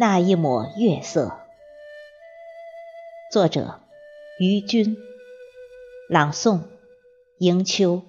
那一抹月色。作者于军，朗诵迎秋。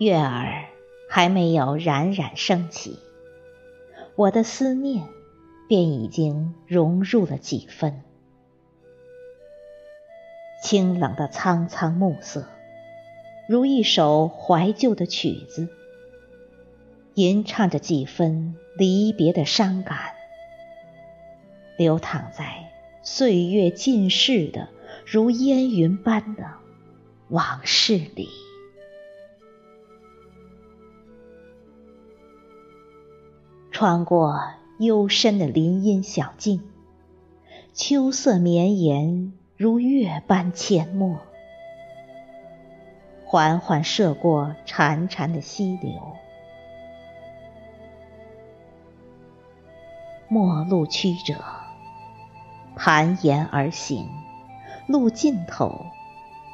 月儿还没有冉冉升起，我的思念便已经融入了几分。清冷的苍苍暮色，如一首怀旧的曲子，吟唱着几分离别的伤感，流淌在岁月浸逝的如烟云般的往事里。穿过幽深的林荫小径，秋色绵延如月般阡陌，缓缓涉过潺潺的溪流。陌路曲折，盘沿而行，路尽头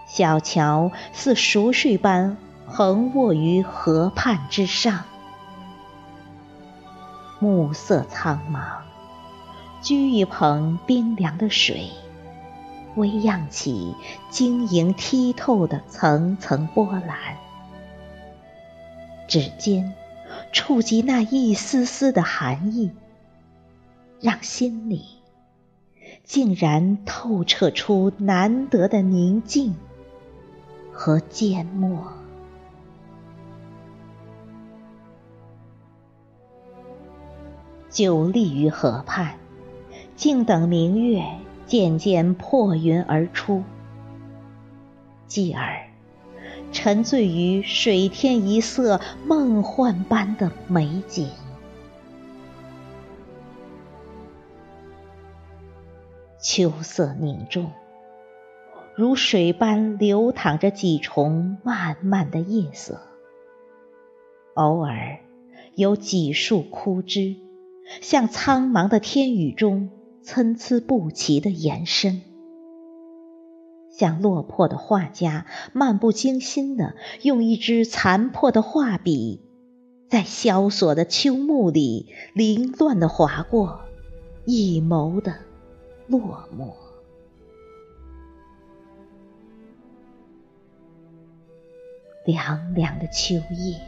小桥似熟睡般横卧于河畔之上。暮色苍茫，掬一捧冰凉的水，微漾起晶莹剔透的层层波澜，指尖触及那一丝丝的寒意，让心里竟然透彻出难得的宁静和缄默。久立于河畔，静等明月渐渐破云而出，继而沉醉于水天一色梦幻般的美景。秋色凝重，如水般流淌着几重漫漫的夜色，偶尔有几树枯枝向苍茫的天宇中参差不齐的延伸，像落魄的画家漫不经心地用一支残破的画笔在萧索的秋幕里凌乱地划过一眸的落寞。凉凉的秋夜，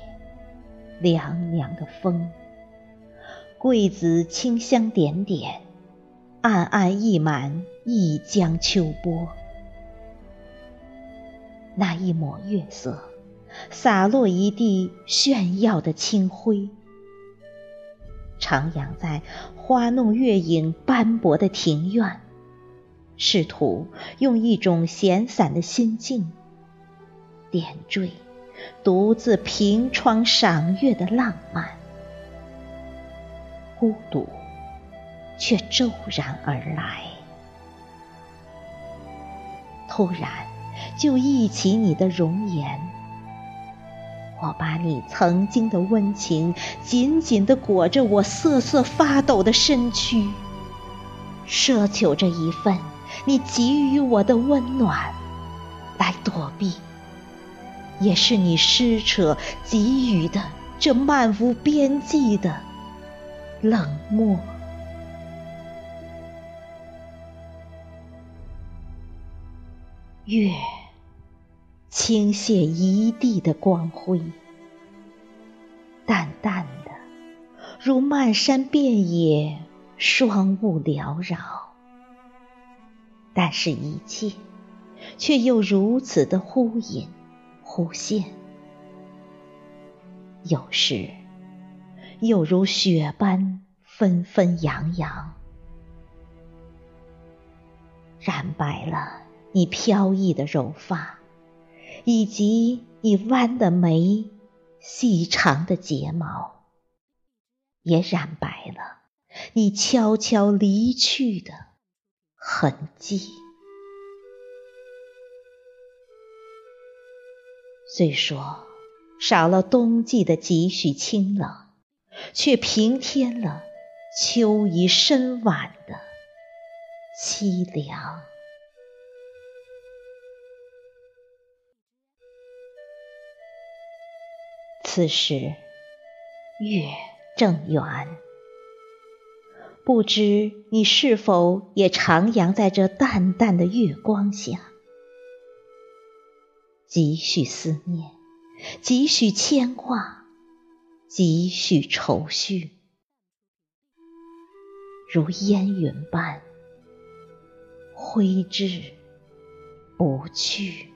凉凉的风，桂子清香点点，暗暗溢满一江秋波。那一抹月色洒落一地炫耀的清辉，徜徉在花弄月影斑驳的庭院，试图用一种闲散的心境点缀独自凭窗赏月的浪漫，孤独却骤然而来，突然就忆起你的容颜，我把你曾经的温情紧紧地裹着我瑟瑟发抖的身躯，奢求着一份你给予我的温暖，来躲避也是你施舍给予的这漫无边际的冷漠。月倾泻一地的光辉，淡淡的如漫山遍野霜雾缭绕，但是一切却又如此的忽隐忽现，有时又如雪般纷纷扬扬，染白了你飘逸的柔发，以及你弯的眉，细长的睫毛，也染白了你悄悄离去的痕迹。虽说少了冬季的几许清冷，却平添了秋已深晚的凄凉。此时月正圆，不知你是否也徜徉在这淡淡的月光下，几许思念，几许牵挂，几许愁绪，如烟云般挥之不去。